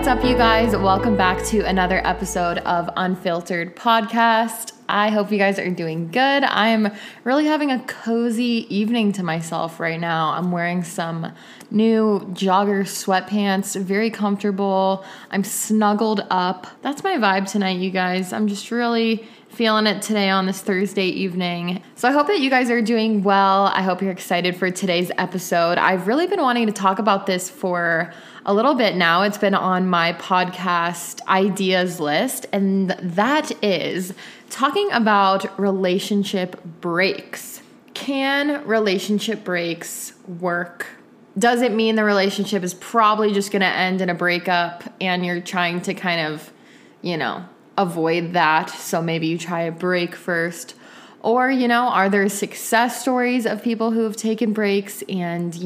What's up, you guys? Welcome back to another episode of Unfiltered Podcast. I hope you guys are doing good. I'm really having a cozy evening to myself right now. I'm wearing some new jogger sweatpants, very comfortable. I'm snuggled up. That's my vibe tonight, you guys. I'm just really feeling it today on this Thursday evening. So I hope that you guys are doing well. I hope you're excited for today's episode. I've really been wanting to talk about this for a little bit now. It's been on my podcast ideas list, and that is talking about relationship breaks. Can relationship breaks work? Does it mean the relationship is probably just going to end in a breakup and you're trying to kind of, avoid that? So maybe you try a break first. Or, are there success stories of people who have taken breaks and,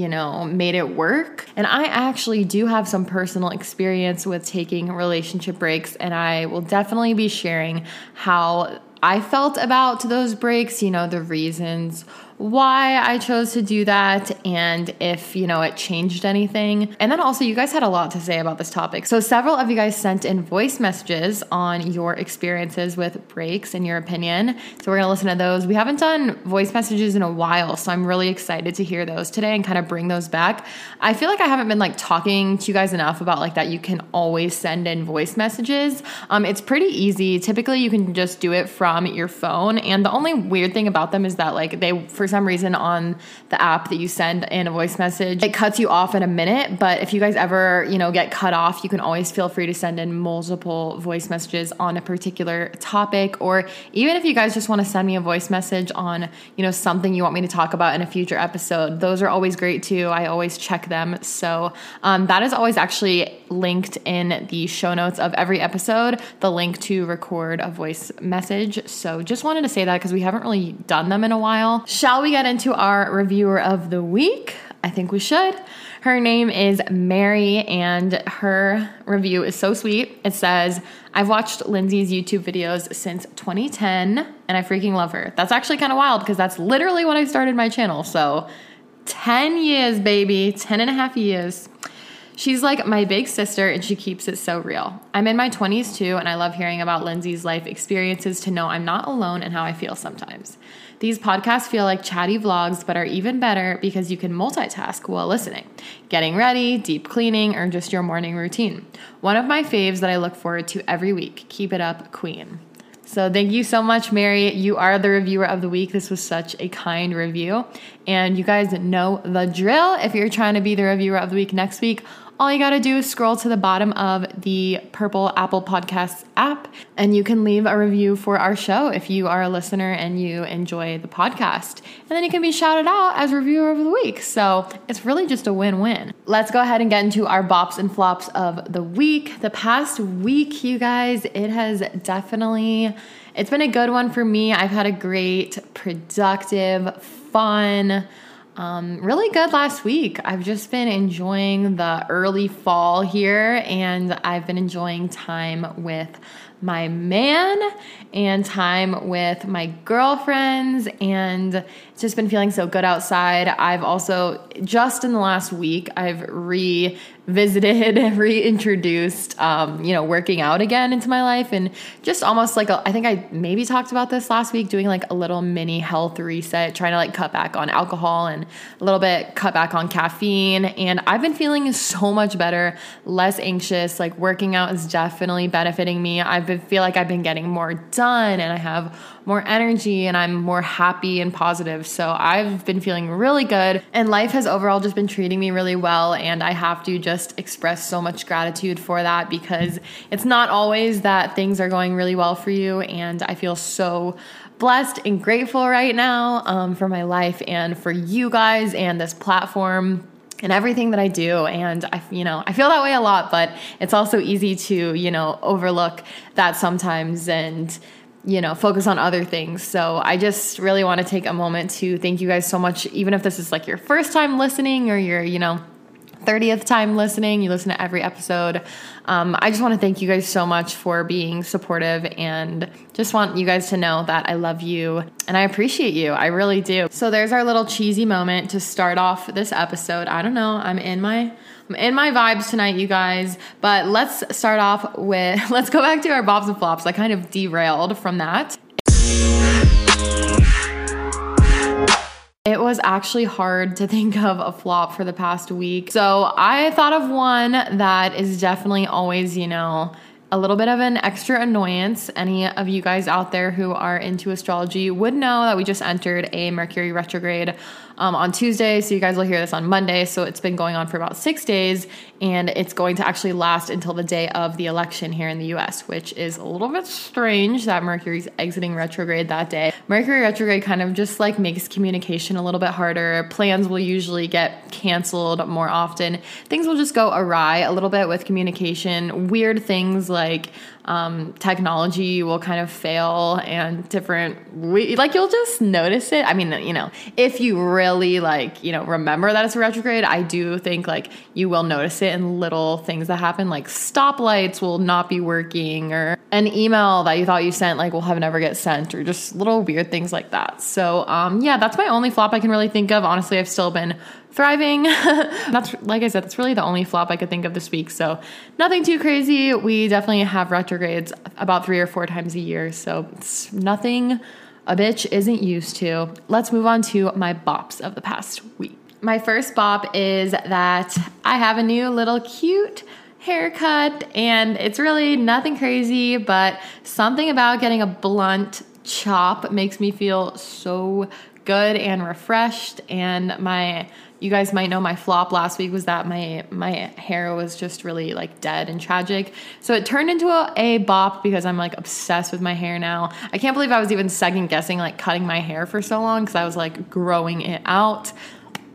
made it work? And I actually do have some personal experience with taking relationship breaks, and I will definitely be sharing how I felt about those breaks, the reasons why I chose to do that, and if, it changed anything. And then also, you guys had a lot to say about this topic. So several of you guys sent in voice messages on your experiences with breaks and your opinion. So we're going to listen to those. We haven't done voice messages in a while, so I'm really excited to hear those today and kind of bring those back. I feel like I haven't been talking to you guys enough about that you can always send in voice messages. It's pretty easy. Typically, you can just do it from your phone. And the only weird thing about them is that for some reason on the app that you send in a voice message, it cuts you off in a minute. But if you guys ever, get cut off, you can always feel free to send in multiple voice messages on a particular topic. Or even if you guys just want to send me a voice message on, something you want me to talk about in a future episode, those are always great too. I always check them. So that is always actually linked in the show notes of every episode, the link to record a voice message. So just wanted to say that because we haven't really done them in a while. Shall we get into our reviewer of the week? I think we should. Her name is Mary, and her review is so sweet. It says, I've watched Lindsay's YouTube videos since 2010, and I freaking love her. That's actually kind of wild because that's literally when I started my channel. So 10 years, baby, 10 and a half years. She's like my big sister, and she keeps it so real. I'm in my 20s too, and I love hearing about Lindsay's life experiences to know I'm not alone and how I feel sometimes. These podcasts feel like chatty vlogs, but are even better because you can multitask while listening, getting ready, deep cleaning, or just your morning routine. One of my faves that I look forward to every week. Keep it up, queen. So thank you so much, Mary. You are the reviewer of the week. This was such a kind review. And you guys know the drill. If you're trying to be the reviewer of the week next week, all you got to do is scroll to the bottom of the purple Apple Podcasts app, and you can leave a review for our show if you are a listener and you enjoy the podcast. And then you can be shouted out as reviewer of the week. So it's really just a win-win. Let's go ahead and get into our bops and flops of the week. The past week, you guys, it's been a good one for me. I've had a great, productive, fun, really good last week. I've just been enjoying the early fall here, and I've been enjoying time with my man and time with my girlfriends, and it's just been feeling so good outside. I've also, just in the last week, I've reintroduced, working out again into my life, and just almost I think I maybe talked about this last week, doing a little mini health reset, trying to cut back on alcohol and a little bit cut back on caffeine. And I've been feeling so much better, less anxious. Working out is definitely benefiting me. I feel like I've been getting more done, and I have more energy, and I'm more happy and positive. So I've been feeling really good, and life has overall just been treating me really well. And I have to just express so much gratitude for that, because it's not always that things are going really well for you. And I feel so blessed and grateful right now for my life and for you guys and this platform and everything that I do. And I feel that way a lot, but it's also easy to, overlook that sometimes and focus on other things. So I just really want to take a moment to thank you guys so much. Even if this is your first time listening, or you're, 30th time listening. You listen to every episode. I just want to thank you guys so much for being supportive, and just want you guys to know that I love you and I appreciate you. I really do. So there's our little cheesy moment to start off this episode. I don't know. I'm in my vibes tonight, you guys, but let's start off with, let's go back to our bobs and flops. I kind of derailed from that. It was actually hard to think of a flop for the past week. So I thought of one that is definitely always, you know, a little bit of an extra annoyance. Any of you guys out there who are into astrology would know that we just entered a Mercury retrograde on Tuesday. So you guys will hear this on Monday. So it's been going on for about 6 days, and it's going to actually last until the day of the election here in the US, which is a little bit strange that Mercury's exiting retrograde that day. Mercury retrograde kind of just like makes communication a little bit harder. Plans will usually get canceled more often. Things will just go awry a little bit with communication. Weird things like technology will kind of fail, and like you'll just notice it. I mean, you know, if you really like, you know, remember that it's a retrograde, I do think like you will notice it in little things that happen, like stoplights will not be working, or an email that you thought you sent like will have never get sent, or just little weird things like that. So yeah, that's my only flop I can really think of. Honestly, I've still been thriving. That's, like I said, that's really the only flop I could think of this week. So nothing too crazy. We definitely have retrogrades about 3 or 4 times a year, so it's nothing a bitch isn't used to. Let's move on to my bops of the past week. My first bop is that I have a new little cute haircut, and it's really nothing crazy, but something about getting a blunt chop makes me feel so good and refreshed. And you guys might know my flop last week was that my hair was just really like dead and tragic. So it turned into a bop because I'm like obsessed with my hair now. I can't believe I was even second guessing like cutting my hair for so long, because I was like growing it out.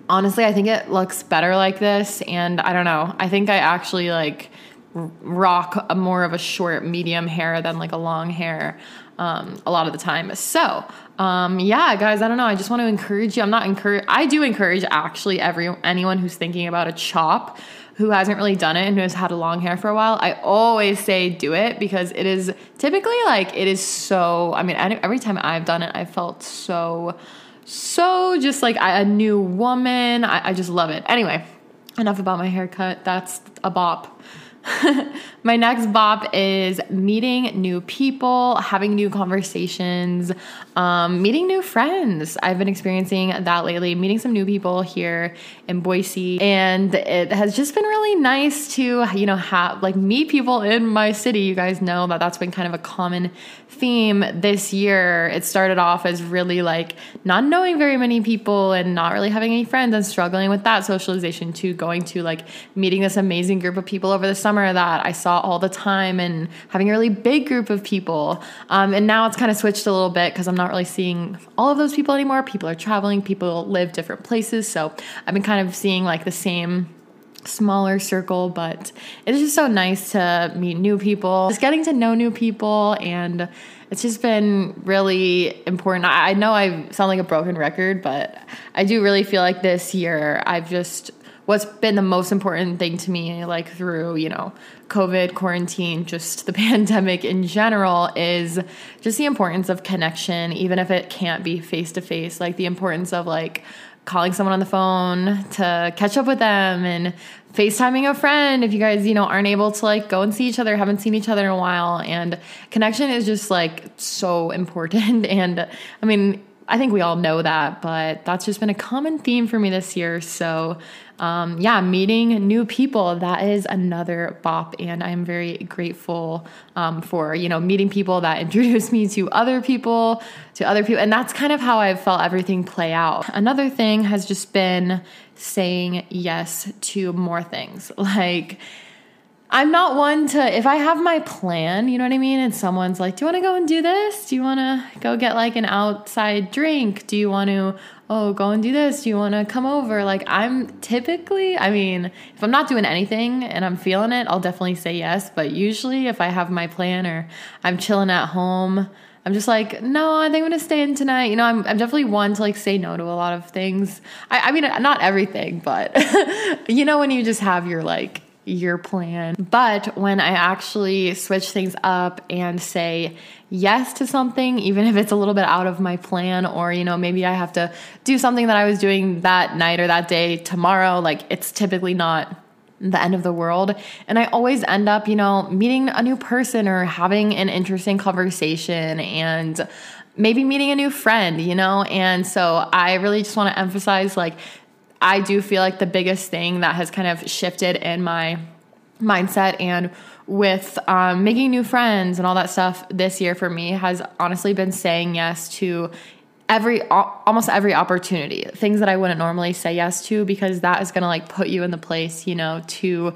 Honestly, I think it looks better like this, and I don't know. I think I actually like rock a more of a short medium hair than like a long hair a lot of the time. So yeah, guys, I don't know. I just want to encourage you. I do encourage actually anyone who's thinking about a chop, who hasn't really done it and who has had a long hair for a while. I always say do it, because it is typically like, it is so, I mean, every time I've done it, I felt so just like a new woman. I just love it. Anyway, enough about my haircut. That's a bop. My next bop is meeting new people, having new conversations, meeting new friends. I've been experiencing that lately, meeting some new people here in Boise, and it has just been really nice to, you know, have like meet people in my city. You guys know that that's been kind of a common theme this year. It started off as really like not knowing very many people and not really having any friends and struggling with that socialization, to going to like meeting this amazing group of people over the summer that I saw all the time and having a really big group of people. And now it's kind of switched a little bit because I'm not really seeing all of those people anymore. People are traveling, people live different places. So I've been kind of seeing like the same smaller circle, but it's just so nice to meet new people, just getting to know new people. And it's just been really important. I know I sound like a broken record, but I do really feel like this year what's been the most important thing to me, like through, you know, COVID, quarantine, just the pandemic in general, is just the importance of connection, even if it can't be face to face, like the importance of like calling someone on the phone to catch up with them, and FaceTiming a friend if you guys, you know, aren't able to like go and see each other, haven't seen each other in a while. And connection is just like so important. And I mean, I think we all know that, but that's just been a common theme for me this year. So yeah, meeting new people, that is another bop. And I'm very grateful for, you know, meeting people that introduce me to other people. And that's kind of how I've felt everything play out. Another thing has just been saying yes to more things. Like, I'm not one to, if I have my plan, you know what I mean? And someone's like, do you want to go and do this? Do you want to go get like an outside drink? Do you want to, go and do this? Do you want to come over? Like, I'm typically, I mean, if I'm not doing anything and I'm feeling it, I'll definitely say yes. But usually if I have my plan or I'm chilling at home, I I'm just like, no, I think I'm going to stay in tonight. You know, I'm definitely one to like say no to a lot of things. I mean, not everything, but you know, when you just have your like your plan. But when I actually switch things up and say yes to something, even if it's a little bit out of my plan, or, you know, maybe I have to do something that I was doing that night or that day tomorrow, like it's typically not the end of the world. And I always end up, you know, meeting a new person or having an interesting conversation and maybe meeting a new friend, you know? And so I really just want to emphasize, like, I do feel like the biggest thing that has kind of shifted in my mindset and with making new friends and all that stuff this year for me has honestly been saying yes to almost every opportunity, things that I wouldn't normally say yes to, because that is going to like put you in the place, you know, to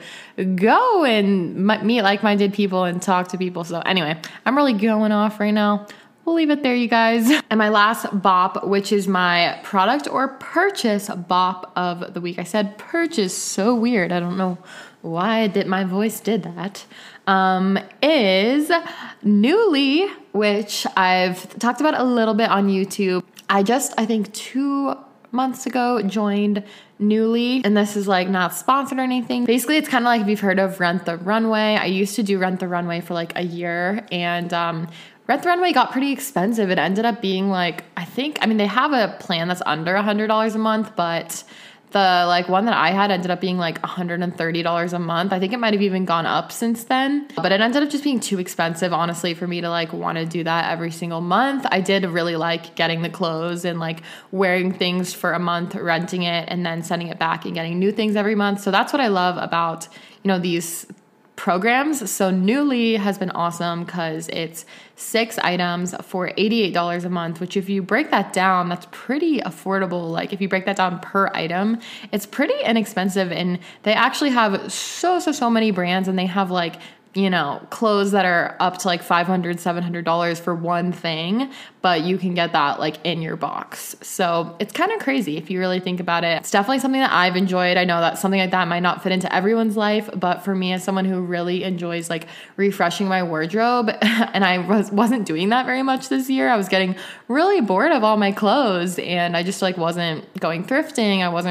go and meet like-minded people and talk to people. So anyway, I'm really going off right now. We'll leave it there, you guys. And my last bop, which is my product or purchase bop of the week. I said purchase so weird. I don't know why my voice did that. Is Newly, which I've talked about a little bit on YouTube. I think 2 months ago joined Newly, and this is like not sponsored or anything. Basically, it's kind of like if you've heard of Rent the Runway. I used to do Rent the Runway for like a year, and Rent the Runway got pretty expensive. It ended up being like, they have a plan that's under $100 a month, but the like one that I had ended up being like $130 a month. I think it might have even gone up since then, but it ended up just being too expensive, honestly, for me to like want to do that every single month. I did really like getting the clothes and like wearing things for a month, renting it, and then sending it back and getting new things every month. So that's what I love about, you know, these programs. So Newly has been awesome because it's 6 items for $88 a month, which if you break that down, that's pretty affordable. Like if you break that down per item, it's pretty inexpensive. And they actually have so many brands, and they have like, you know, clothes that are up to like $500, $700 for one thing, but you can get that like in your box. So it's kind of crazy if you really think about it. It's definitely something that I've enjoyed. I know that something like that might not fit into everyone's life, but for me as someone who really enjoys like refreshing my wardrobe, and I wasn't doing that very much this year. I was getting really bored of all my clothes, and I just like wasn't going thrifting. I was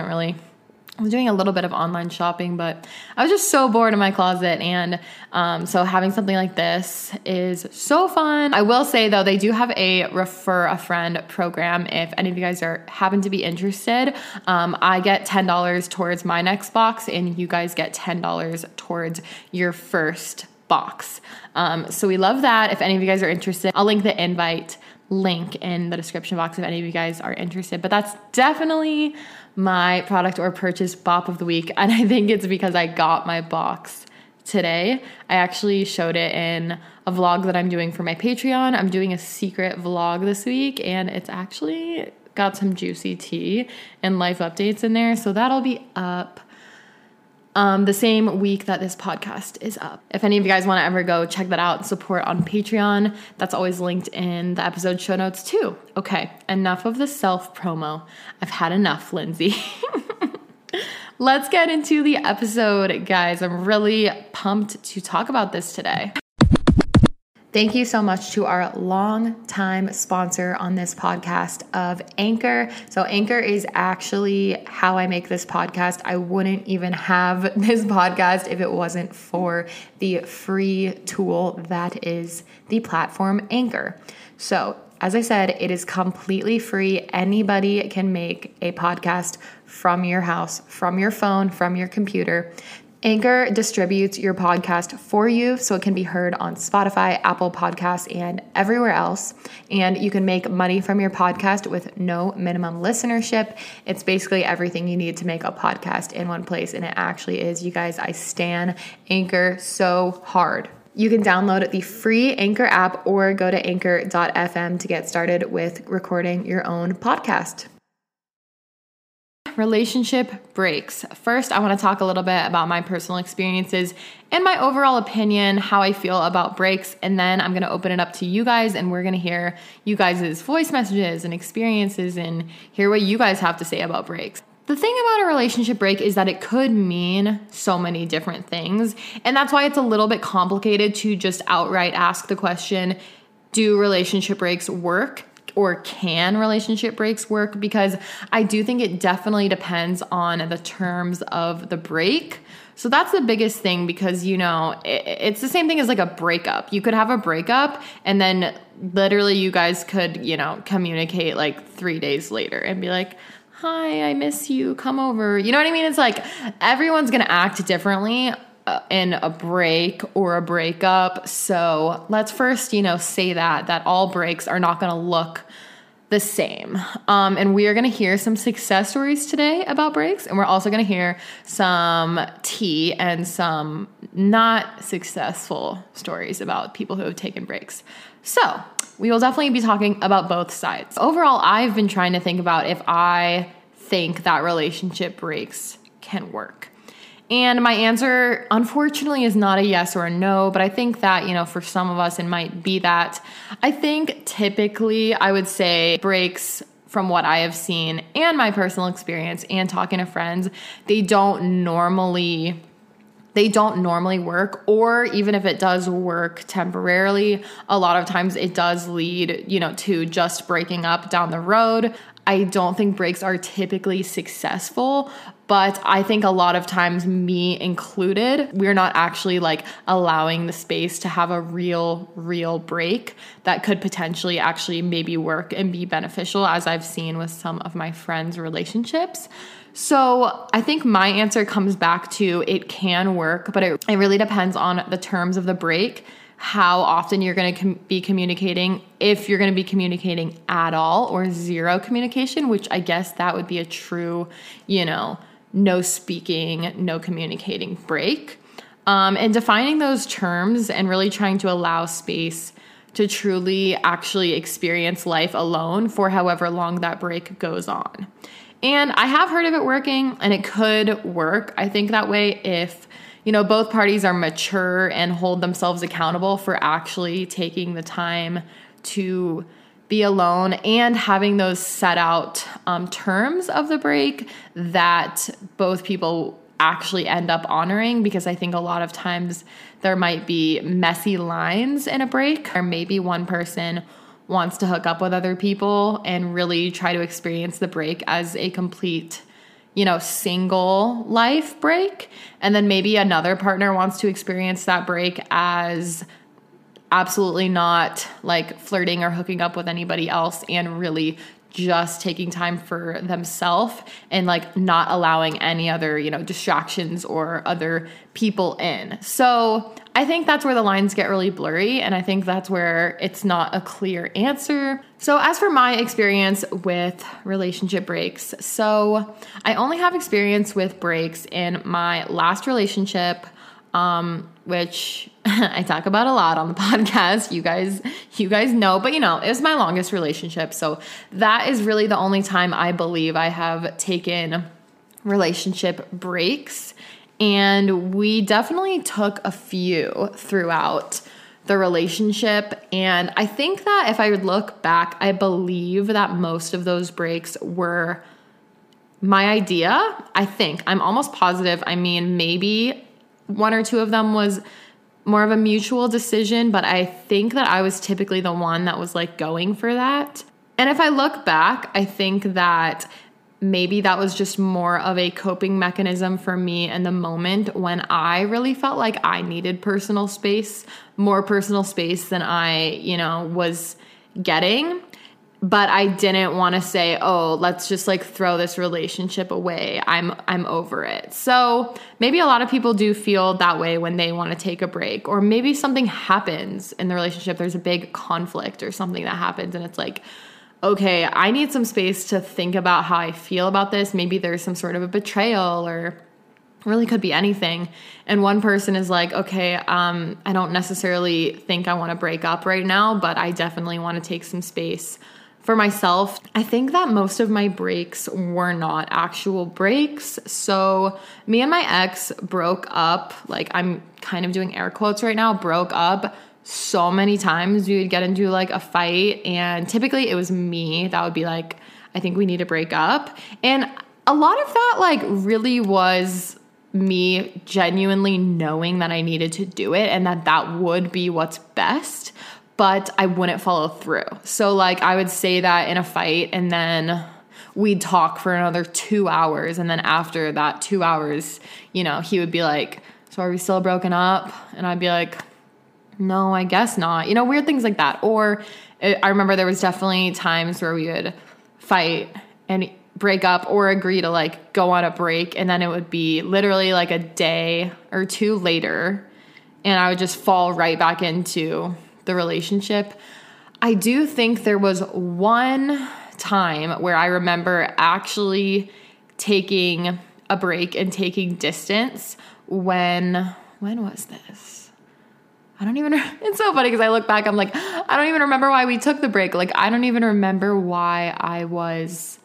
doing a little bit of online shopping, but I was just so bored in my closet. And so having something like this is so fun. I will say though, they do have a refer a friend program. If any of you guys happen to be interested, I get $10 towards my next box, and you guys get $10 towards your first box. So we love that. If any of you guys are interested, I'll link the invite link in the description box if any of you guys are interested. But that's definitely my product or purchase bop of the week, and I think it's because I got my box today. I actually showed it in a vlog that I'm doing for my Patreon. I'm doing a secret vlog this week, and it's actually got some juicy tea and life updates in there, so that'll be up the same week that this podcast is up. If any of you guys want to ever go check that out and support on Patreon, that's always linked in the episode show notes too. Okay, enough of the self-promo. I've had enough, Lindsay. Let's get into the episode, guys. I'm really pumped to talk about this today. Thank you so much to our long-time sponsor on this podcast of Anchor. So Anchor is actually how I make this podcast. I wouldn't even have this podcast if it wasn't for the free tool that is the platform Anchor. So as I said, it is completely free. Anybody can make a podcast from your house, from your phone, from your computer. Anchor distributes your podcast for you, so it can be heard on Spotify, Apple Podcasts, and everywhere else. And you can make money from your podcast with no minimum listenership. It's basically everything you need to make a podcast in one place, and it actually is. You guys, I stan Anchor so hard. You can download the free Anchor app or go to anchor.fm to get started with recording your own podcast. Relationship breaks. First, I want to talk a little bit about my personal experiences and my overall opinion, how I feel about breaks, and then I'm going to open it up to you guys, and we're going to hear you guys' voice messages and experiences and hear what you guys have to say about breaks. The thing about a relationship break is that it could mean so many different things, and that's why it's a little bit complicated to just outright ask the question, do relationship breaks work? Or can relationship breaks work? Because I do think it definitely depends on the terms of the break. So that's the biggest thing, because, you know, it's the same thing as like a breakup. You could have a breakup and then literally you guys could, you know, communicate like 3 days later and be like, hi, I miss you, come over. You know what I mean? It's like everyone's going to act differently in a break or a breakup. So let's first, you know, say that all breaks are not going to look the same. And we are going to hear some success stories today about breaks. And we're also going to hear some tea and some not successful stories about people who have taken breaks. So we will definitely be talking about both sides. Overall, I've been trying to think about if I think that relationship breaks can work. And my answer, unfortunately, is not a yes or a no, but I think that, you know, for some of us, it might be that. I think typically I would say breaks, from what I have seen and my personal experience and talking to friends, they don't normally work, or even if it does work temporarily, a lot of times it does lead, you know, to just breaking up down the road. I don't think breaks are typically successful, but I think a lot of times, me included, we're not actually like allowing the space to have a real break that could potentially actually maybe work and be beneficial, as I've seen with some of my friends' relationships. So I think my answer comes back to it can work, but it really depends on the terms of the break, how often you're going to be communicating, if you're going to be communicating at all, or zero communication, which I guess that would be a true, you know, no speaking, no communicating break. And defining those terms and really trying to allow space to truly actually experience life alone for however long that break goes on. And I have heard of it working, and it could work, I think, that way if, you know, both parties are mature and hold themselves accountable for actually taking the time to be alone and having those set out terms of the break that both people actually end up honoring, because I think a lot of times there might be messy lines in a break, or maybe one person wants to hook up with other people and really try to experience the break as a complete, you know, single life break. And then maybe another partner wants to experience that break as absolutely not like flirting or hooking up with anybody else and really just taking time for themselves and like not allowing any other, you know, distractions or other people in. So I think that's where the lines get really blurry, and I think that's where it's not a clear answer. So as for my experience with relationship breaks, so I only have experience with breaks in my last relationship, which I talk about a lot on the podcast. You guys know, but you know, it was my longest relationship. So that is really the only time I believe I have taken relationship breaks. And we definitely took a few throughout the relationship. And I think that if I would look back, I believe that most of those breaks were my idea. I think, I'm almost positive. I mean, maybe one or two of them was more of a mutual decision, but I think that I was typically the one that was like going for that. And if I look back, I think that maybe that was just more of a coping mechanism for me in the moment when I really felt like I needed personal space, more personal space than I, you know, was getting. But I didn't want to say, oh, let's just like throw this relationship away, I'm over it. So maybe a lot of people do feel that way when they want to take a break, or maybe something happens in the relationship. There's a big conflict or something that happens, and it's like, okay, I need some space to think about how I feel about this. Maybe there's some sort of a betrayal, or really could be anything. And one person is like, okay, I don't necessarily think I want to break up right now, but I definitely want to take some space for myself. I think that most of my breaks were not actual breaks. So me and my ex broke up, like I'm kind of doing air quotes right now, broke up so many times. We would get into like a fight, and typically it was me that would be like, I think we need to break up. And a lot of that like really was me genuinely knowing that I needed to do it and that would be what's best. but I wouldn't follow through. So like I would say that in a fight and then we'd talk for another 2 hours. And then after that 2 hours, you know, he would be like, so are we still broken up? And I'd be like, no, I guess not. You know, weird things like that. Or I remember there was definitely times where we would fight and break up or agree to like go on a break. And then it would be literally like a day or two later. And I would just fall right back into the relationship. I do think there was one time where I remember actually taking a break and taking distance when was this? I don't even, it's so funny because I look back, I'm like, I don't even remember why we took the break. Like, I don't even remember why I was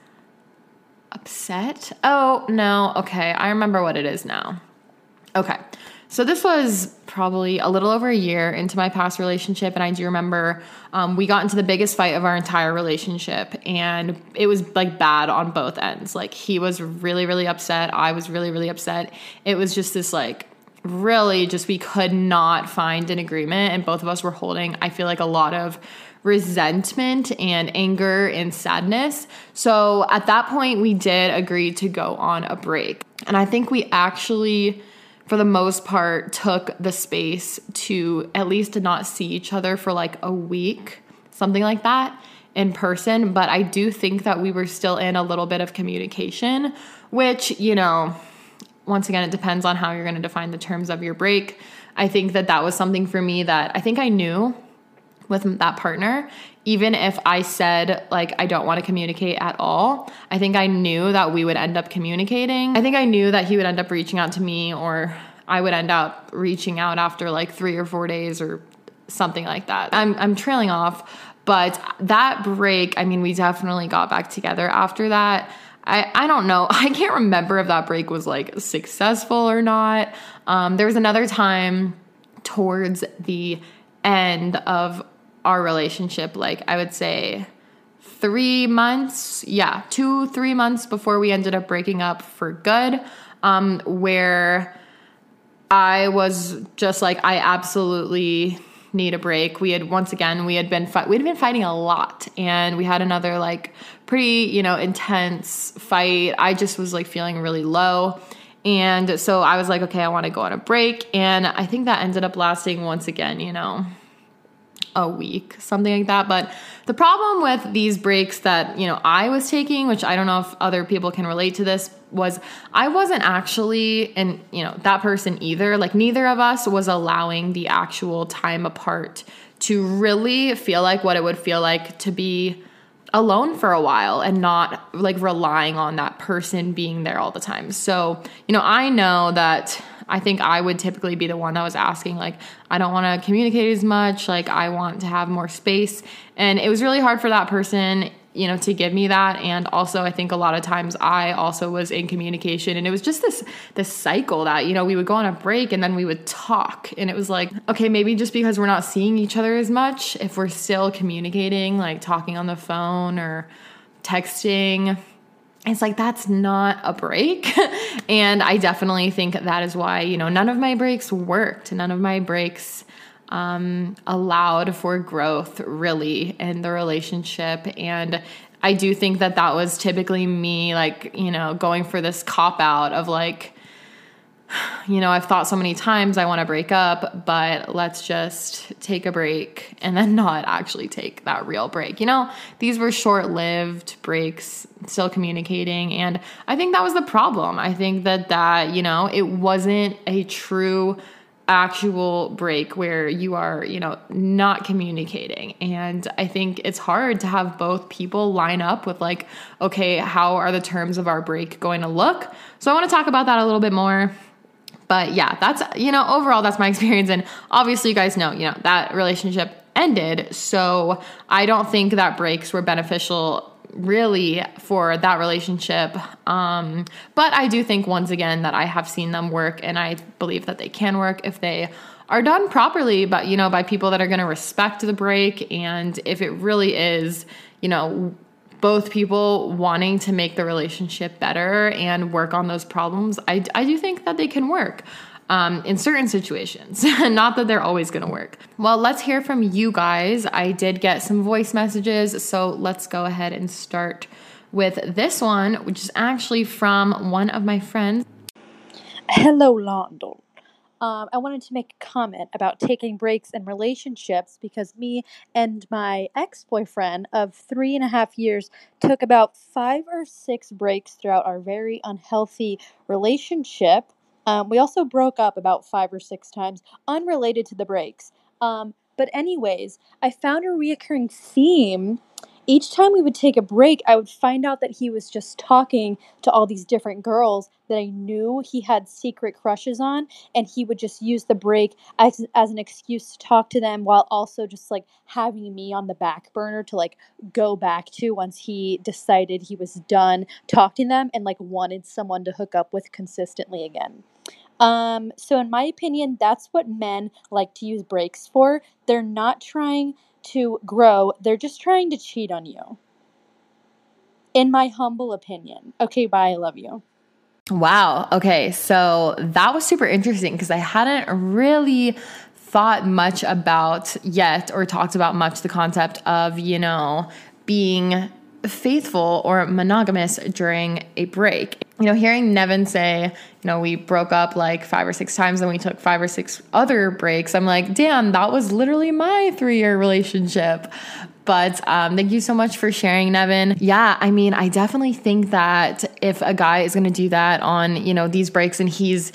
upset. Oh, no. Okay. I remember what it is now. Okay. So this was probably a little over a year into my past relationship. And I do remember we got into the biggest fight of our entire relationship. And it was like bad on both ends. Like he was really, really upset. I was really, really upset. It was just this like really just we could not find an agreement. And both of us were holding, I feel like, a lot of resentment and anger and sadness. So at that point, we did agree to go on a break. And I think we actually, for the most part, took the space to at least not see each other for like a week, something like that, in person. But I do think that we were still in a little bit of communication, which, you know, once again, it depends on how you're going to define the terms of your break. I think that that was something for me that I think I knew with that partner, even if I said like, I don't want to communicate at all, I think I knew that we would end up communicating. I think I knew that he would end up reaching out to me, or I would end up reaching out after like 3 or 4 days or something like that. I'm trailing off, but that break, I mean, we definitely got back together after that. I don't know. I can't remember if that break was like successful or not. There was another time towards the end of our relationship, like I would say 3 months, 2-3 months before we ended up breaking up for good, where I was just like, I absolutely need a break. We'd been fighting a lot, and we had another like pretty, you know, intense fight. I just was like feeling really low. And so I was like, okay, I want to go on a break. And I think that ended up lasting, once again, you know, a week, something like that. But the problem with these breaks that, you know, I was taking, which I don't know if other people can relate to this, was I wasn't actually, and you know, that person either, like neither of us was allowing the actual time apart to really feel like what it would feel like to be alone for a while and not like relying on that person being there all the time. So, you know, I know that I think I would typically be the one that was asking, like, I don't want to communicate as much. Like, I want to have more space. And it was really hard for that person, you know, to give me that. And also, I think a lot of times I also was in communication, and it was just this cycle that, you know, we would go on a break and then we would talk. And it was like, okay, maybe just because we're not seeing each other as much, if we're still communicating, like talking on the phone or texting, it's like, that's not a break. And I definitely think that is why, you know, none of my breaks worked. None of my breaks allowed for growth really in the relationship. And I do think that that was typically me, like, you know, going for this cop out of like, you know, I've thought so many times I want to break up, but let's just take a break and then not actually take that real break. You know, these were short-lived breaks, still communicating. And I think that was the problem. I think that, you know, it wasn't a true actual break where you are, you know, not communicating. And I think it's hard to have both people line up with like, okay, how are the terms of our break going to look? So I want to talk about that a little bit more. But yeah, that's, you know, overall, that's my experience. And obviously you guys know, you know, that relationship ended. So I don't think that breaks were beneficial really for that relationship. But I do think, once again, that I have seen them work, and I believe that they can work if they are done properly, but, you know, by people that are going to respect the break. And if it really is, you know, both people wanting to make the relationship better and work on those problems, I do think that they can work. in certain situations. Not that they're always going to work. Well, let's hear from you guys. I did get some voice messages, so let's go ahead and start with this one, which is actually from one of my friends. Hello, London. I wanted to make a comment about taking breaks in relationships because me and my ex-boyfriend of 3.5 years took about 5 or 6 breaks throughout our very unhealthy relationship. We also broke up about 5 or 6 times, unrelated to the breaks. But anyways, I found a reoccurring theme. Each time we would take a break, I would find out that he was just talking to all these different girls that I knew he had secret crushes on, and he would just use the break as an excuse to talk to them while also just, like, having me on the back burner to, like, go back to once he decided he was done talking to them and, like, wanted someone to hook up with consistently again. So in my opinion, that's what men like to use breaks for. They're not trying to grow, they're just trying to cheat on you, in my humble opinion. Okay, bye, I love you. Wow, okay, so that was super interesting because I hadn't really thought much about yet or talked about much the concept of, you know, being faithful or monogamous during a break. You know, hearing Nevin say, you know, we broke up like 5 or 6 times and we took 5 or 6 other breaks, I'm like, damn, that was literally my 3-year relationship. But thank you so much for sharing, Nevin. Yeah, I mean, I definitely think that if a guy is going to do that on, you know, these breaks, and he's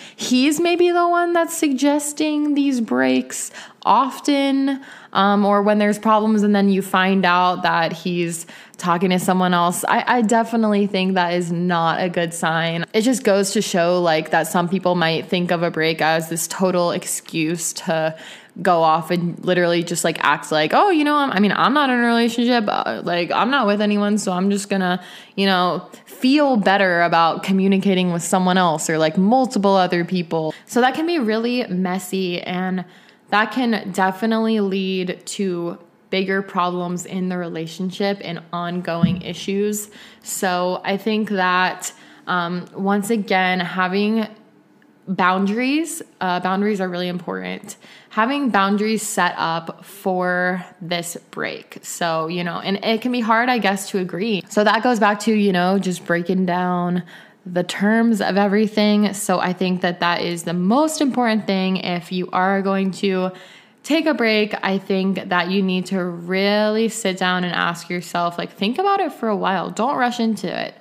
maybe the one that's suggesting these breaks often, or when there's problems and then you find out that he's talking to someone else, I definitely think that is not a good sign. It just goes to show, like, that some people might think of a break as this total excuse to go off and literally just, like, act like, oh, you know, I'm not in a relationship, like, I'm not with anyone, so I'm just gonna, you know, feel better about communicating with someone else or, like, multiple other people. So that can be really messy, and that can definitely lead to bigger problems in the relationship and ongoing issues. So I think that once again, having boundaries are really important. Having boundaries set up for this break. So, you know, and it can be hard, I guess, to agree. So that goes back to, you know, just breaking down the terms of everything. So I think that is the most important thing. If you are going to take a break, I think that you need to really sit down and ask yourself, like, think about it for a while. Don't rush into it.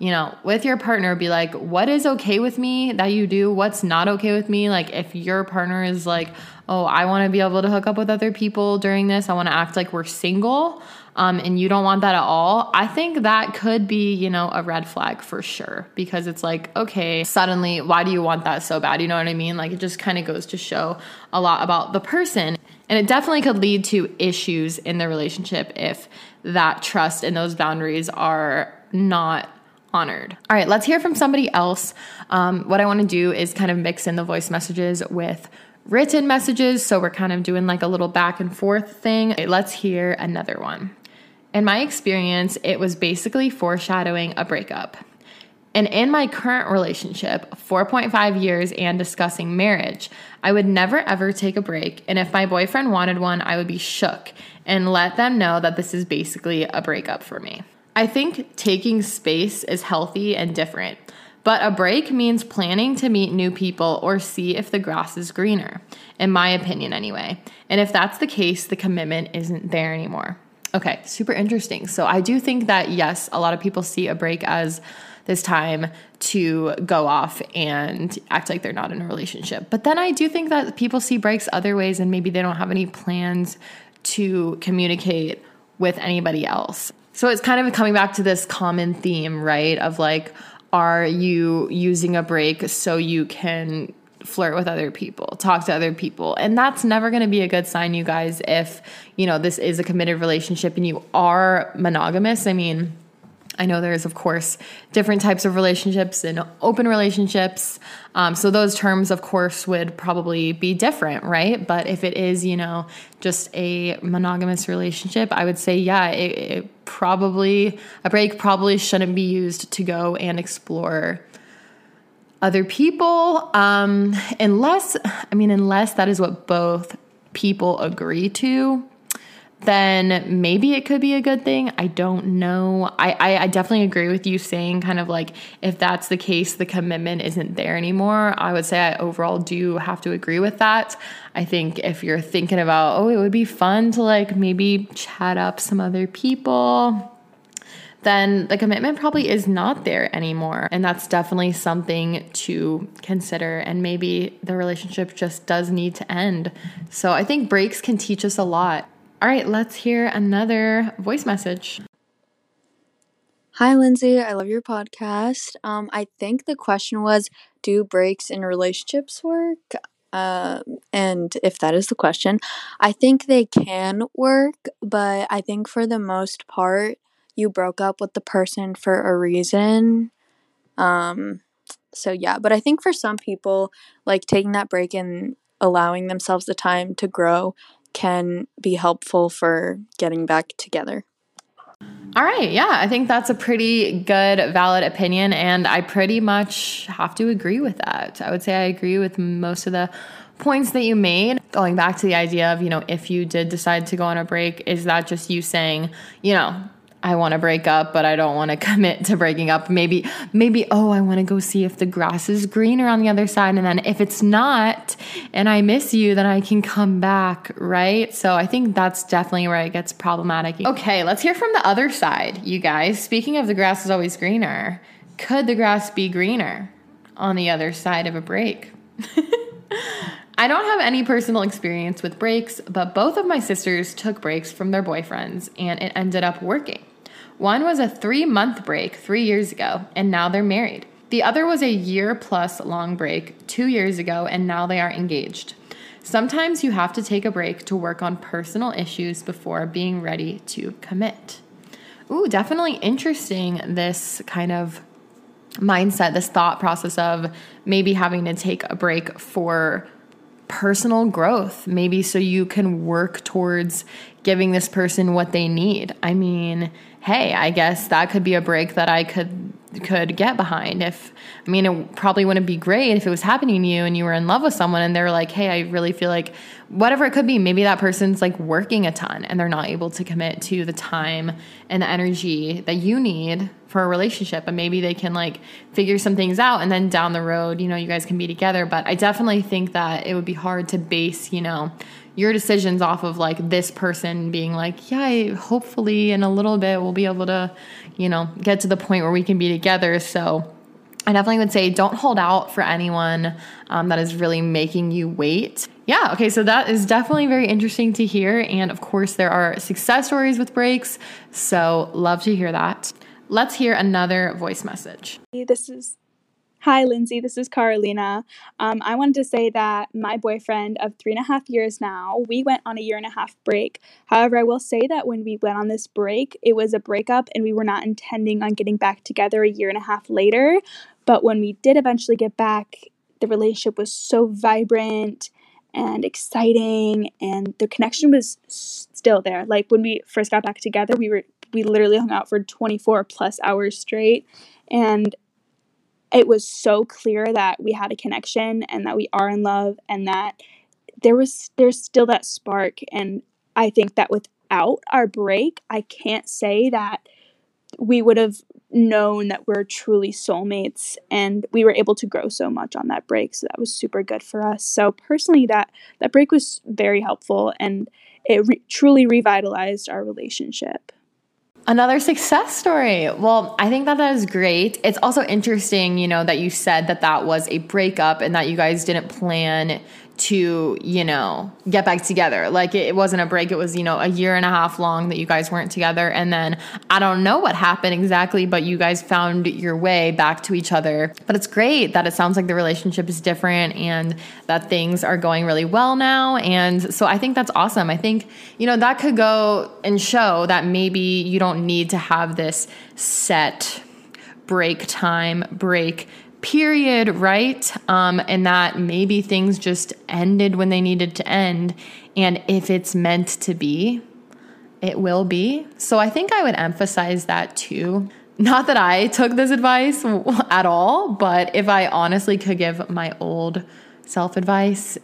You know, with your partner, be like, what is okay with me that you do? What's not okay with me? Like, if your partner is like, oh, I want to be able to hook up with other people during this, I want to act like we're single, and you don't want that at all, I think that could be, you know, a red flag for sure, because it's like, okay, suddenly, why do you want that so bad? You know what I mean? Like, it just kind of goes to show a lot about the person. And it definitely could lead to issues in the relationship if that trust and those boundaries are not honored. All right, let's hear from somebody else. What I want to do is kind of mix in the voice messages with written messages, so we're kind of doing like a little back and forth thing. Okay, let's hear another one. In my experience, it was basically foreshadowing a breakup. And in my current relationship, 4.5 years and discussing marriage, I would never ever take a break. And if my boyfriend wanted one, I would be shook and let them know that this is basically a breakup for me. I think taking space is healthy and different, but a break means planning to meet new people or see if the grass is greener, in my opinion anyway. And if that's the case, the commitment isn't there anymore. Okay, super interesting. So I do think that, yes, a lot of people see a break as this time to go off and act like they're not in a relationship. But then I do think that people see breaks other ways, and maybe they don't have any plans to communicate with anybody else. So it's kind of coming back to this common theme, right? Of like, are you using a break so you can flirt with other people, talk to other people? And that's never going to be a good sign, you guys, if, you know, this is a committed relationship and you are monogamous. I mean, I know there's, of course, different types of relationships and open relationships. So those terms, of course, would probably be different, right? But if it is, you know, just a monogamous relationship, I would say, yeah, a break probably shouldn't be used to go and explore other people, unless that is what both people agree to, then maybe it could be a good thing. I don't know. I definitely agree with you saying kind of like, if that's the case, the commitment isn't there anymore. I would say I overall do have to agree with that. I think if you're thinking about, oh, it would be fun to like maybe chat up some other people, then the commitment probably is not there anymore. And that's definitely something to consider. And maybe the relationship just does need to end. So I think breaks can teach us a lot. All right, let's hear another voice message. Hi, Lindsay. I love your podcast. I think the question was, do breaks in relationships work? And if that is the question, I think they can work, but I think for the most part, you broke up with the person for a reason. So yeah, but I think for some people, like taking that break and allowing themselves the time to grow can be helpful for getting back together. All right. Yeah, I think that's a pretty good, valid opinion. And I pretty much have to agree with that. I would say I agree with most of the points that you made. Going back to the idea of, if you did decide to go on a break, is that just you saying, I want to break up, but I don't want to commit to breaking up. Maybe, I want to go see if the grass is greener on the other side. And then if it's not, and I miss you, then I can come back, right? So I think that's definitely where it gets problematic. Okay, let's hear from the other side, you guys. Speaking of the grass is always greener, could the grass be greener on the other side of a break? I don't have any personal experience with breaks, but both of my sisters took breaks from their boyfriends, and it ended up working. One was a 3-month break 3 years ago, and now they're married. The other was a year-plus long break 2 years ago, and now they are engaged. Sometimes you have to take a break to work on personal issues before being ready to commit. Ooh, definitely interesting, this kind of mindset, this thought process of maybe having to take a break for personal growth, maybe so you can work towards giving this person what they need. I mean, hey, I guess that could be a break that I could get behind. It probably wouldn't be great if it was happening to you and you were in love with someone and they're like, hey, I really feel like whatever it could be, maybe that person's like working a ton and they're not able to commit to the time and the energy that you need for a relationship, but maybe they can like figure some things out. And then down the road, you guys can be together. But I definitely think that it would be hard to base, your decisions off of like this person being like, yeah, hopefully in a little bit we'll be able to, get to the point where we can be together. So I definitely would say don't hold out for anyone that is really making you wait. Yeah. Okay. So that is definitely very interesting to hear. And of course there are success stories with breaks. So love to hear that. Let's hear another voice message. Hi, Lindsay. This is Carolina. I wanted to say that my boyfriend of 3.5 years now, we went on a 1.5-year break. However, I will say that when we went on this break, it was a breakup and we were not intending on getting back together a 1.5 years later. But when we did eventually get back, the relationship was so vibrant and exciting and the connection was still there. Like when we first got back together, we literally hung out for 24 plus hours straight, and it was so clear that we had a connection and that we are in love and that there's still that spark. And I think that without our break, I can't say that we would have known that we're truly soulmates, and we were able to grow so much on that break. So that was super good for us. So personally, that break was very helpful, and it truly revitalized our relationship. Another success story. Well, I think that is great. It's also interesting, that you said that was a breakup and that you guys didn't plan to, get back together. Like it wasn't a break. It was, a 1.5 years long that you guys weren't together. And then I don't know what happened exactly, but you guys found your way back to each other. But it's great that it sounds like the relationship is different and that things are going really well now. And so I think that's awesome. I think, that could go and show that maybe you don't need to have this set break period, right? And that maybe things just ended when they needed to end. And if it's meant to be, it will be. So I think I would emphasize that too. Not that I took this advice at all, but if I honestly could give my old self advice,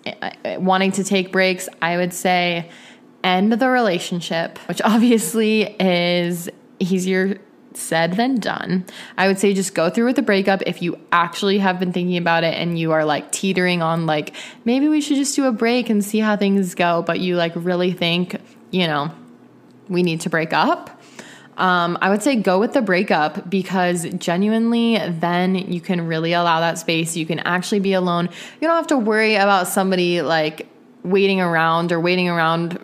wanting to take breaks, I would say end the relationship, which obviously is easier said than done. I would say just go through with the breakup if you actually have been thinking about it and you are like teetering on like, maybe we should just do a break and see how things go, but you like really think, you know, we need to break up. I would say go with the breakup, because genuinely then you can really allow that space. You can actually be alone. You don't have to worry about somebody like waiting around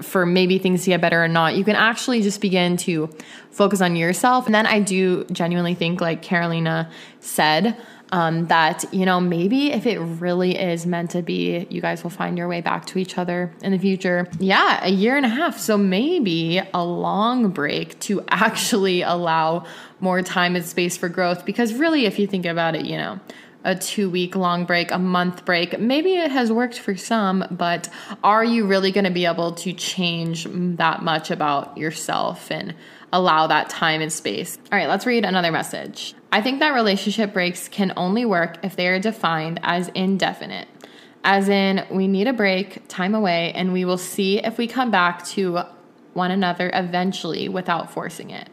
for maybe things to get better or not. You can actually just begin to focus on yourself. And then I do genuinely think, like Carolina said, that, you know, maybe if it really is meant to be, you guys will find your way back to each other in the future. Yeah, a year and a half. So maybe a long break to actually allow more time and space for growth. Because really, if you think about it, you know, a 2-week long break, a month break, maybe it has worked for some, but are you really going to be able to change that much about yourself and allow that time and space? All right, let's read another message. I think that relationship breaks can only work if they are defined as indefinite. As in, we need a break, time away, and we will see if we come back to one another eventually without forcing it.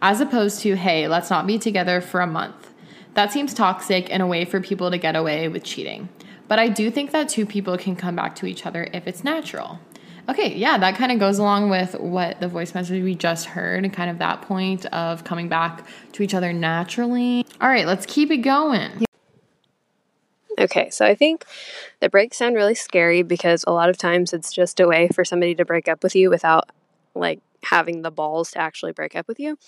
As opposed to, hey, let's not be together for a month. That seems toxic and a way for people to get away with cheating. But I do think that two people can come back to each other if it's natural. Okay, yeah, that kind of goes along with what the voice message we just heard and kind of that point of coming back to each other naturally. All right, let's keep it going. Okay, so I think the breaks sound really scary because a lot of times it's just a way for somebody to break up with you without like having the balls to actually break up with you.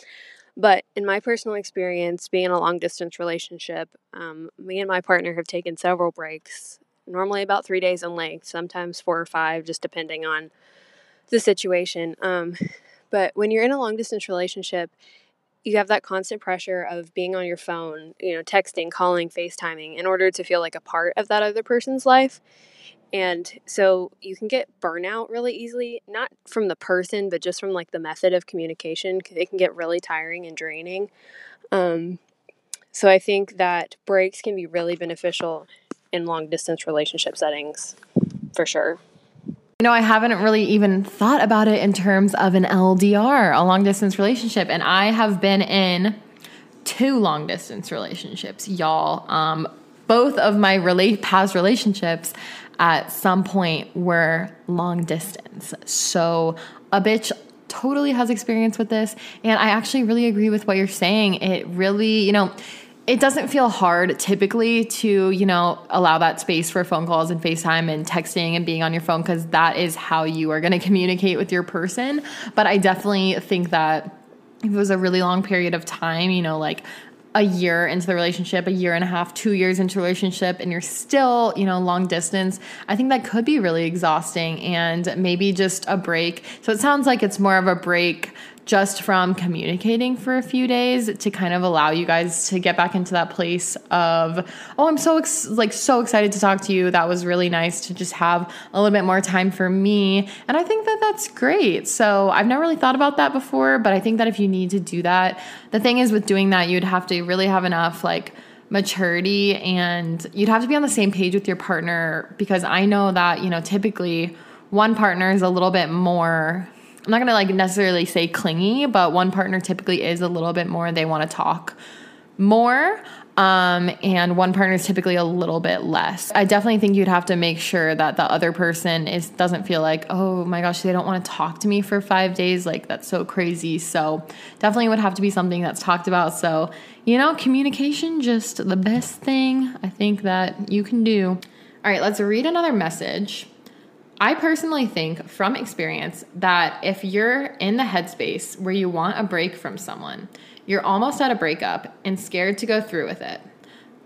But in my personal experience, being in a long-distance relationship, me and my partner have taken several breaks, normally about 3 days in length, sometimes 4 or 5, just depending on the situation. But when you're in a long-distance relationship, you have that constant pressure of being on your phone, you know, texting, calling, FaceTiming, in order to feel like a part of that other person's life. And so you can get burnout really easily, not from the person, but just from like the method of communication. It can get really tiring and draining. So I think that breaks can be really beneficial in long distance relationship settings, for sure. You know, I haven't really even thought about it in terms of an LDR, a long distance relationship. And I have been in 2 long distance relationships, y'all. Both of my past relationships at some point were long distance. So a bitch totally has experience with this. And I actually really agree with what you're saying. It really, you know, it doesn't feel hard typically to, you know, allow that space for phone calls and FaceTime and texting and being on your phone, because that is how you are going to communicate with your person. But I definitely think that if it was a really long period of time, you know, like a year into the relationship, a year and a half, 2 years into a relationship, and you're still, you know, long distance, I think that could be really exhausting, and maybe just a break. So it sounds like it's more of a break just from communicating for a few days to kind of allow you guys to get back into that place of, oh, I'm so excited to talk to you. That was really nice to just have a little bit more time for me. And I think that that's great. So I've never really thought about that before, but I think that if you need to do that, the thing is with doing that, you'd have to really have enough like maturity, and you'd have to be on the same page with your partner, because I know that, you know, typically one partner is a little bit more, I'm not going to like necessarily say clingy, but one partner typically is a little bit more, they want to talk more. And one partner is typically a little bit less. I definitely think you'd have to make sure that the other person doesn't feel like, oh my gosh, they don't want to talk to me for 5 days. Like that's so crazy. So definitely would have to be something that's talked about. So, you know, communication, just the best thing I think that you can do. All right, let's read another message. I personally think from experience that if you're in the headspace where you want a break from someone, you're almost at a breakup and scared to go through with it.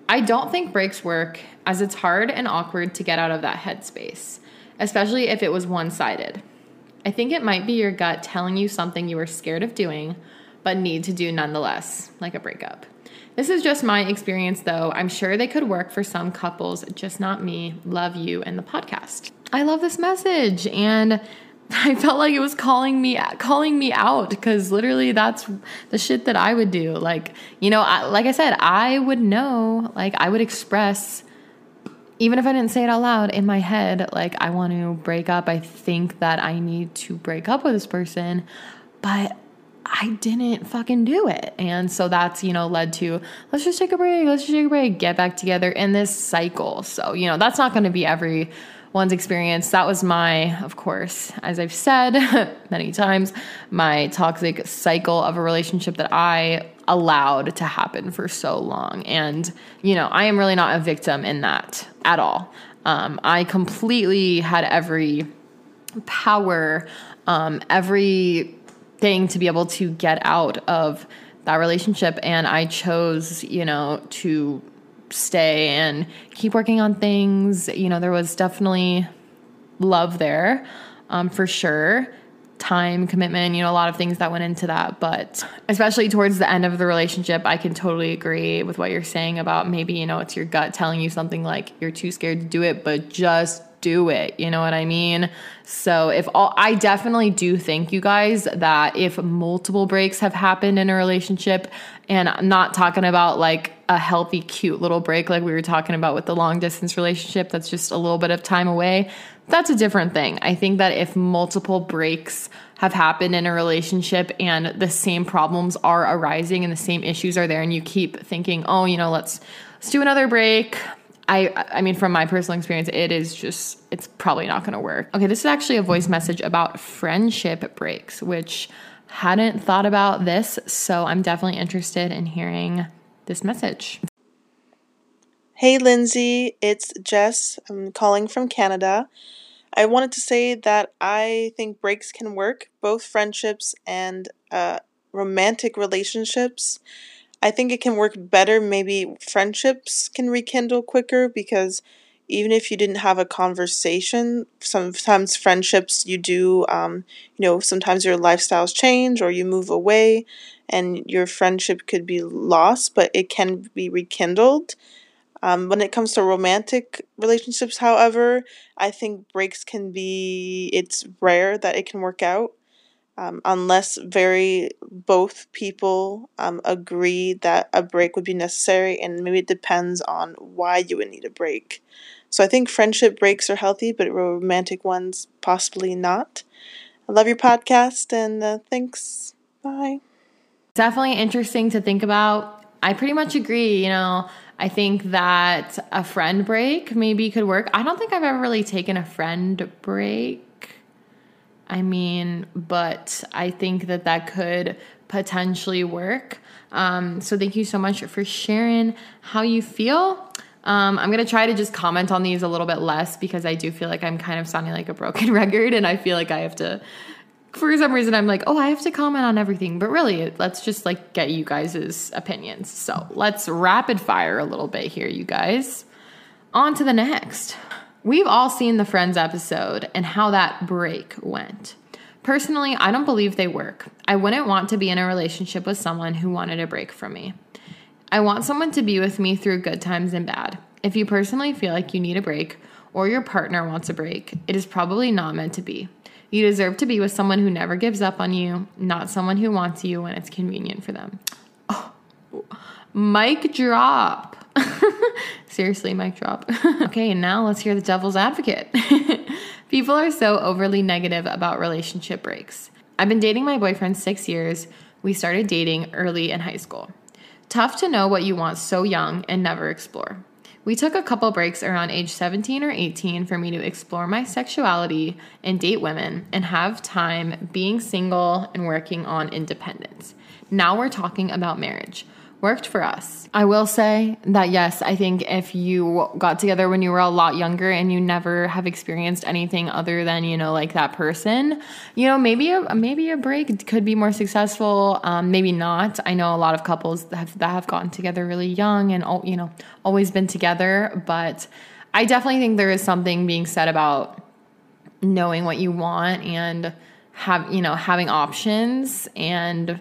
I don't think breaks work, as it's hard and awkward to get out of that headspace, especially if it was one-sided. I think it might be your gut telling you something you are scared of doing, but need to do nonetheless, like a breakup. This is just my experience though. I'm sure they could work for some couples, just not me. Love you and the podcast. I love this message, and I felt like it was calling me out, because literally that's the shit that I would do. Like, you know, like I said, I would know, like I would express, even if I didn't say it out loud, in my head, like, I want to break up. I think that I need to break up with this person, but I didn't fucking do it. And so that's, you know, led to, let's just take a break. Let's just take a break, get back together in this cycle. So, you know, that's not going to be everyone's experience. That was my, of course, as I've said many times, my toxic cycle of a relationship that I allowed to happen for so long. And, you know, I am really not a victim in that at all. I completely had every power, everything to be able to get out of that relationship. And I chose, you know, to stay and keep working on things. You know, there was definitely love there, for sure. Time, commitment, you know, a lot of things that went into that. But especially towards the end of the relationship, I can totally agree with what you're saying about maybe, you know, it's your gut telling you something like you're too scared to do it, but just do it. You know what I mean? So I definitely do think, you guys, that if multiple breaks have happened in a relationship, and I'm not talking about like a healthy, cute little break, like we were talking about with the long distance relationship, that's just a little bit of time away. That's a different thing. I think that if multiple breaks have happened in a relationship and the same problems are arising and the same issues are there, and you keep thinking, oh, you know, let's do another break. I mean, from my personal experience, it's probably not going to work. Okay, this is actually a voice message about friendship breaks, which hadn't thought about this, so I'm definitely interested in hearing this message. Hey, Lindsay, it's Jess. I'm calling from Canada. I wanted to say that I think breaks can work, both friendships and romantic relationships. I think it can work better. Maybe friendships can rekindle quicker, because even if you didn't have a conversation, sometimes friendships you do, you know, sometimes your lifestyles change or you move away and your friendship could be lost, but it can be rekindled. When it comes to romantic relationships, however, I think breaks can be, it's rare that it can work out. Unless both people agree that a break would be necessary, and maybe it depends on why you would need a break. So I think friendship breaks are healthy, but romantic ones possibly not. I love your podcast, and thanks. Bye. Definitely interesting to think about. I pretty much agree, you know. I think that a friend break maybe could work. I don't think I've ever really taken a friend break. I mean, but I think that could potentially work. So thank you so much for sharing how you feel. I'm going to try to just comment on these a little bit less, because I do feel like I'm kind of sounding like a broken record, and I feel like I have to, for some reason, I'm like, oh, I have to comment on everything. But really, let's just like get you guys' opinions. So let's rapid fire a little bit here, you guys. On to the next. We've all seen the Friends episode and how that break went. Personally, I don't believe they work. I wouldn't want to be in a relationship with someone who wanted a break from me. I want someone to be with me through good times and bad. If you personally feel like you need a break, or your partner wants a break, it is probably not meant to be. You deserve to be with someone who never gives up on you, not someone who wants you when it's convenient for them. Oh, mic drop. Seriously, mic drop. Okay, now let's hear the devil's advocate. People are so overly negative about relationship breaks. I've been dating my boyfriend 6 years. We started dating early in high school. Tough to know what you want so young and never explore. We took a couple breaks around age 17 or 18 for me to explore my sexuality and date women and have time being single and working on independence. Now we're talking about marriage. Worked for us. I will say that, yes, I think if you got together when you were a lot younger and you never have experienced anything other than, you know, like that person, you know, maybe a break could be more successful. Maybe not. I know a lot of couples that have gotten together really young and, you know, always been together, but I definitely think there is something being said about knowing what you want and having options. And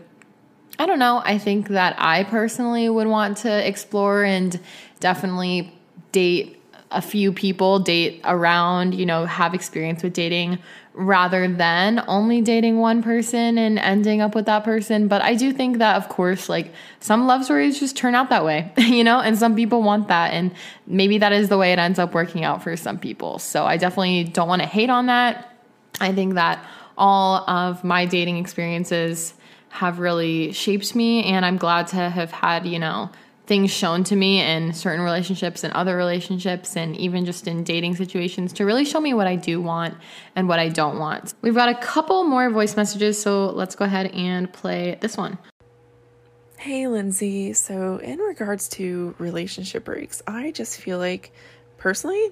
I don't know. I think that I personally would want to explore and definitely date a few people date around, you know, have experience with dating rather than only dating one person and ending up with that person. But I do think that, of course, like some love stories just turn out that way, you know, and some people want that. And maybe that is the way it ends up working out for some people. So I definitely don't want to hate on that. I think that all of my dating experiences have really shaped me, and I'm glad to have had, you know, things shown to me in certain relationships and other relationships and even just in dating situations to really show me what I do want and what I don't want. We've got a couple more voice messages, so let's go ahead and play this one. Hey, Lindsay. So in regards to relationship breaks, I just feel like, personally,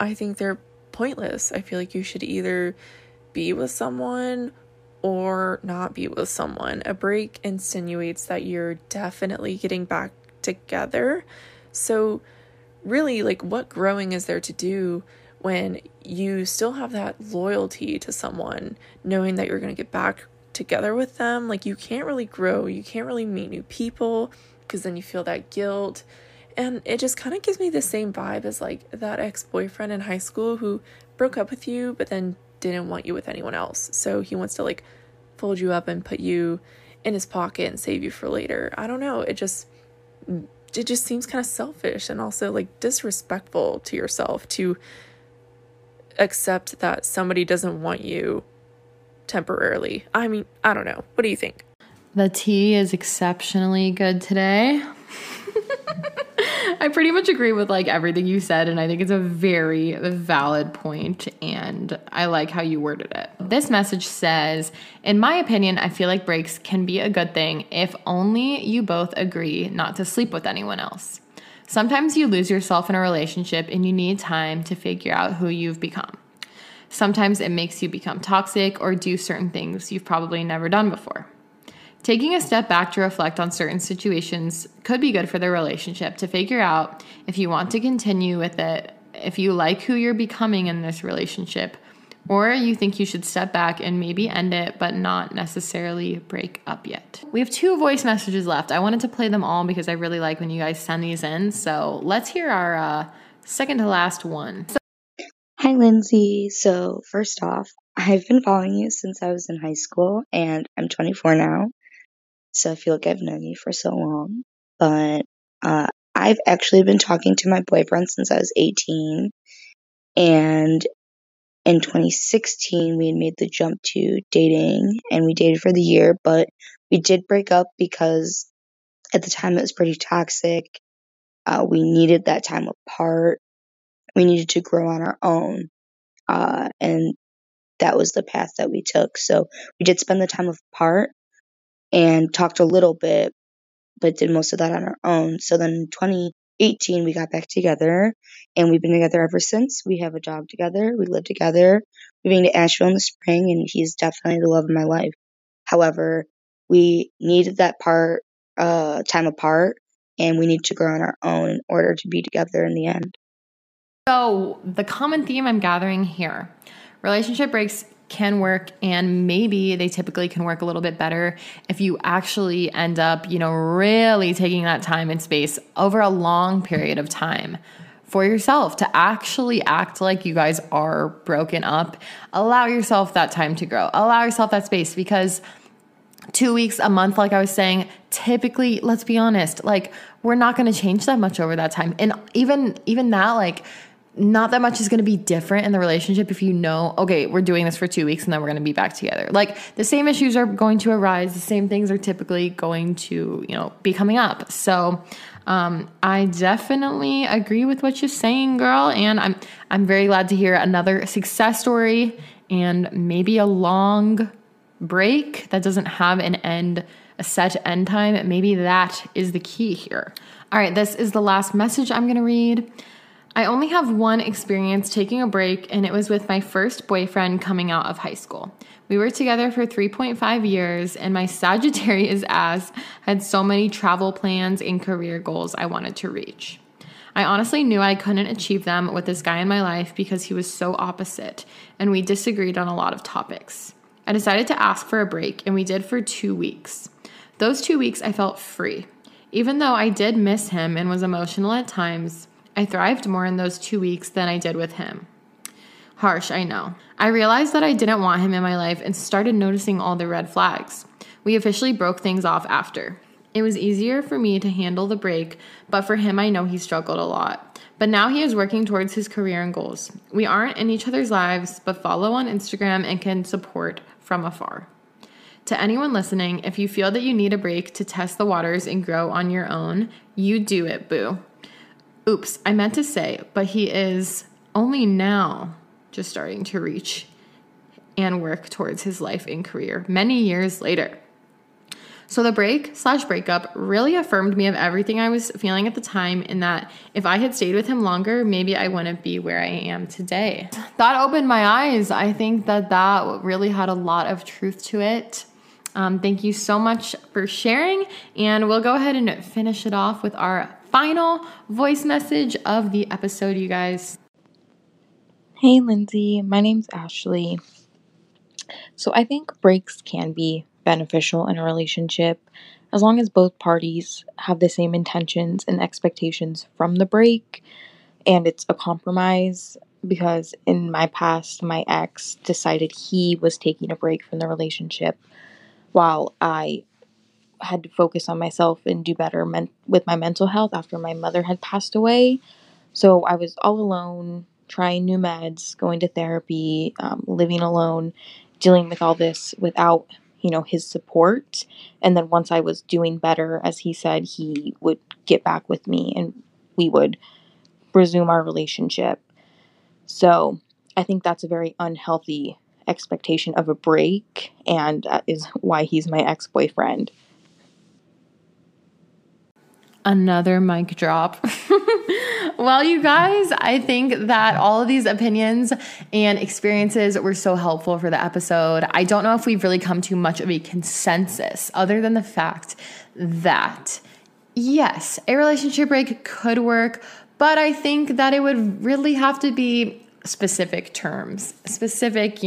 I think they're pointless. I feel like you should either be with someone or not be with someone. A break insinuates that you're definitely getting back together. So really, like, what growing is there to do when you still have that loyalty to someone, knowing that you're going to get back together with them? Like, you can't really grow. You can't really meet new people because then you feel that guilt. And it just kind of gives me the same vibe as like that ex-boyfriend in high school who broke up with you but then didn't want you with anyone else. So he wants to like fold you up and put you in his pocket and save you for later. I don't know. It just seems kind of selfish and also like disrespectful to yourself to accept that somebody doesn't want you temporarily. I mean, I don't know. What do you think? The tea is exceptionally good today. I pretty much agree with like everything you said, and I think it's a very valid point, and I like how you worded it. This message says, in my opinion, I feel like breaks can be a good thing if only you both agree not to sleep with anyone else. Sometimes you lose yourself in a relationship and you need time to figure out who you've become. Sometimes it makes you become toxic or do certain things you've probably never done before. Taking a step back to reflect on certain situations could be good for the relationship to figure out if you want to continue with it, if you like who you're becoming in this relationship, or you think you should step back and maybe end it, but not necessarily break up yet. We have 2 voice messages left. I wanted to play them all because I really like when you guys send these in. So let's hear our second to last one. Hi, Lindsay. So first off, I've been following you since I was in high school, and I'm 24 now. So I feel like I've known you for so long, but I've actually been talking to my boyfriend since I was 18, and in 2016, we had made the jump to dating, and we dated for the year, but we did break up because at the time it was pretty toxic. We needed that time apart. We needed to grow on our own, and that was the path that we took. So we did spend the time apart and talked a little bit, but did most of that on our own. So then in 2018, we got back together, and we've been together ever since. We have a dog together. We live together. We're moving to Asheville in the spring, and he's definitely the love of my life. However, we needed that time apart, and we need to grow on our own in order to be together in the end. So the common theme I'm gathering here, relationship breaks can work, and maybe they typically can work a little bit better if you actually end up, you know, really taking that time and space over a long period of time for yourself to actually act like you guys are broken up. Allow yourself that time to grow. Allow yourself that space, because 2 weeks, a month, like I was saying, typically, let's be honest, like we're not going to change that much over that time. And even that, like, not that much is going to be different in the relationship if you know, okay, we're doing this for 2 weeks and then we're going to be back together. Like, the same issues are going to arise. The same things are typically going to, you know, be coming up. So, I definitely agree with what you're saying, girl. And I'm very glad to hear another success story and maybe a long break that doesn't have an end, a set end time. Maybe that is the key here. All right. This is the last message I'm going to read. I only have one experience taking a break, and it was with my first boyfriend coming out of high school. We were together for 3.5 years, and my Sagittarius ass had so many travel plans and career goals I wanted to reach. I honestly knew I couldn't achieve them with this guy in my life because he was so opposite, and we disagreed on a lot of topics. I decided to ask for a break, and we did for 2 weeks. Those 2 weeks, I felt free. Even though I did miss him and was emotional at times, I thrived more in those 2 weeks than I did with him. Harsh, I know. I realized that I didn't want him in my life and started noticing all the red flags. We officially broke things off after. It was easier for me to handle the break, but for him, I know he struggled a lot. But now he is working towards his career and goals. We aren't in each other's lives, but follow on Instagram and can support from afar. To anyone listening, if you feel that you need a break to test the waters and grow on your own, you do it, boo. Oops, I meant to say, but he is only now just starting to reach and work towards his life and career many years later. So the break/breakup really affirmed me of everything I was feeling at the time, and that if I had stayed with him longer, maybe I wouldn't be where I am today. That opened my eyes. I think that really had a lot of truth to it. Thank you so much for sharing, and we'll go ahead and finish it off with our final voice message of the episode, you guys. Hey, Lindsay. My name's Ashley. So I think breaks can be beneficial in a relationship as long as both parties have the same intentions and expectations from the break and it's a compromise, because in my past, my ex decided he was taking a break from the relationship while I had to focus on myself and do better with my mental health after my mother had passed away. So I was all alone, trying new meds, going to therapy, living alone, dealing with all this without, his support. And then once I was doing better, as he said, he would get back with me and we would resume our relationship. So I think that's a very unhealthy expectation of a break, and that is why he's my ex-boyfriend. Another mic drop. Well, you guys, I think that all of these opinions and experiences were so helpful for the episode. I don't know if we've really come to much of a consensus other than the fact that, yes, a relationship break could work, but I think that it would really have to be specific terms, specific,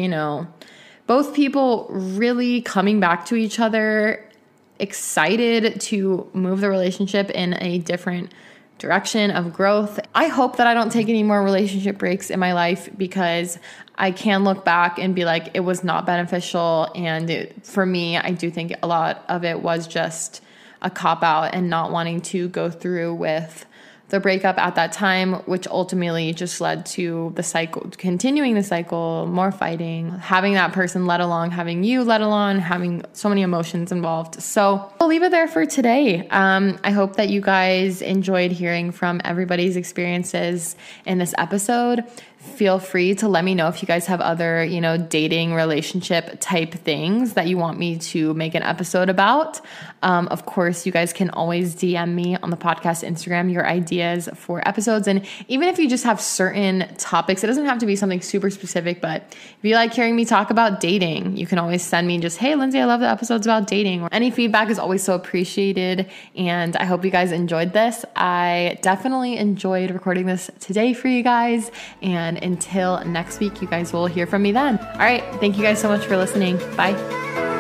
both people really coming back to each other, excited to move the relationship in a different direction of growth. I hope that I don't take any more relationship breaks in my life, because I can look back and be like, it was not beneficial. And for me, I do think a lot of it was just a cop out and not wanting to go through with the breakup at that time, which ultimately just led to the cycle, continuing the cycle, more fighting, having that person let alone, having you let alone, having so many emotions involved. So I'll leave it there for today. I hope that you guys enjoyed hearing from everybody's experiences in this episode. Feel free to let me know if you guys have other, dating relationship type things that you want me to make an episode about. Of course, you guys can always DM me on the podcast Instagram your ideas for episodes. And even if you just have certain topics, it doesn't have to be something super specific, but if you like hearing me talk about dating, you can always send me just, hey, Lindsay, I love the episodes about dating. Any feedback is always so appreciated. And I hope you guys enjoyed this. I definitely enjoyed recording this today for you guys. And until next week, you guys will hear from me then. All right. Thank you guys so much for listening. Bye.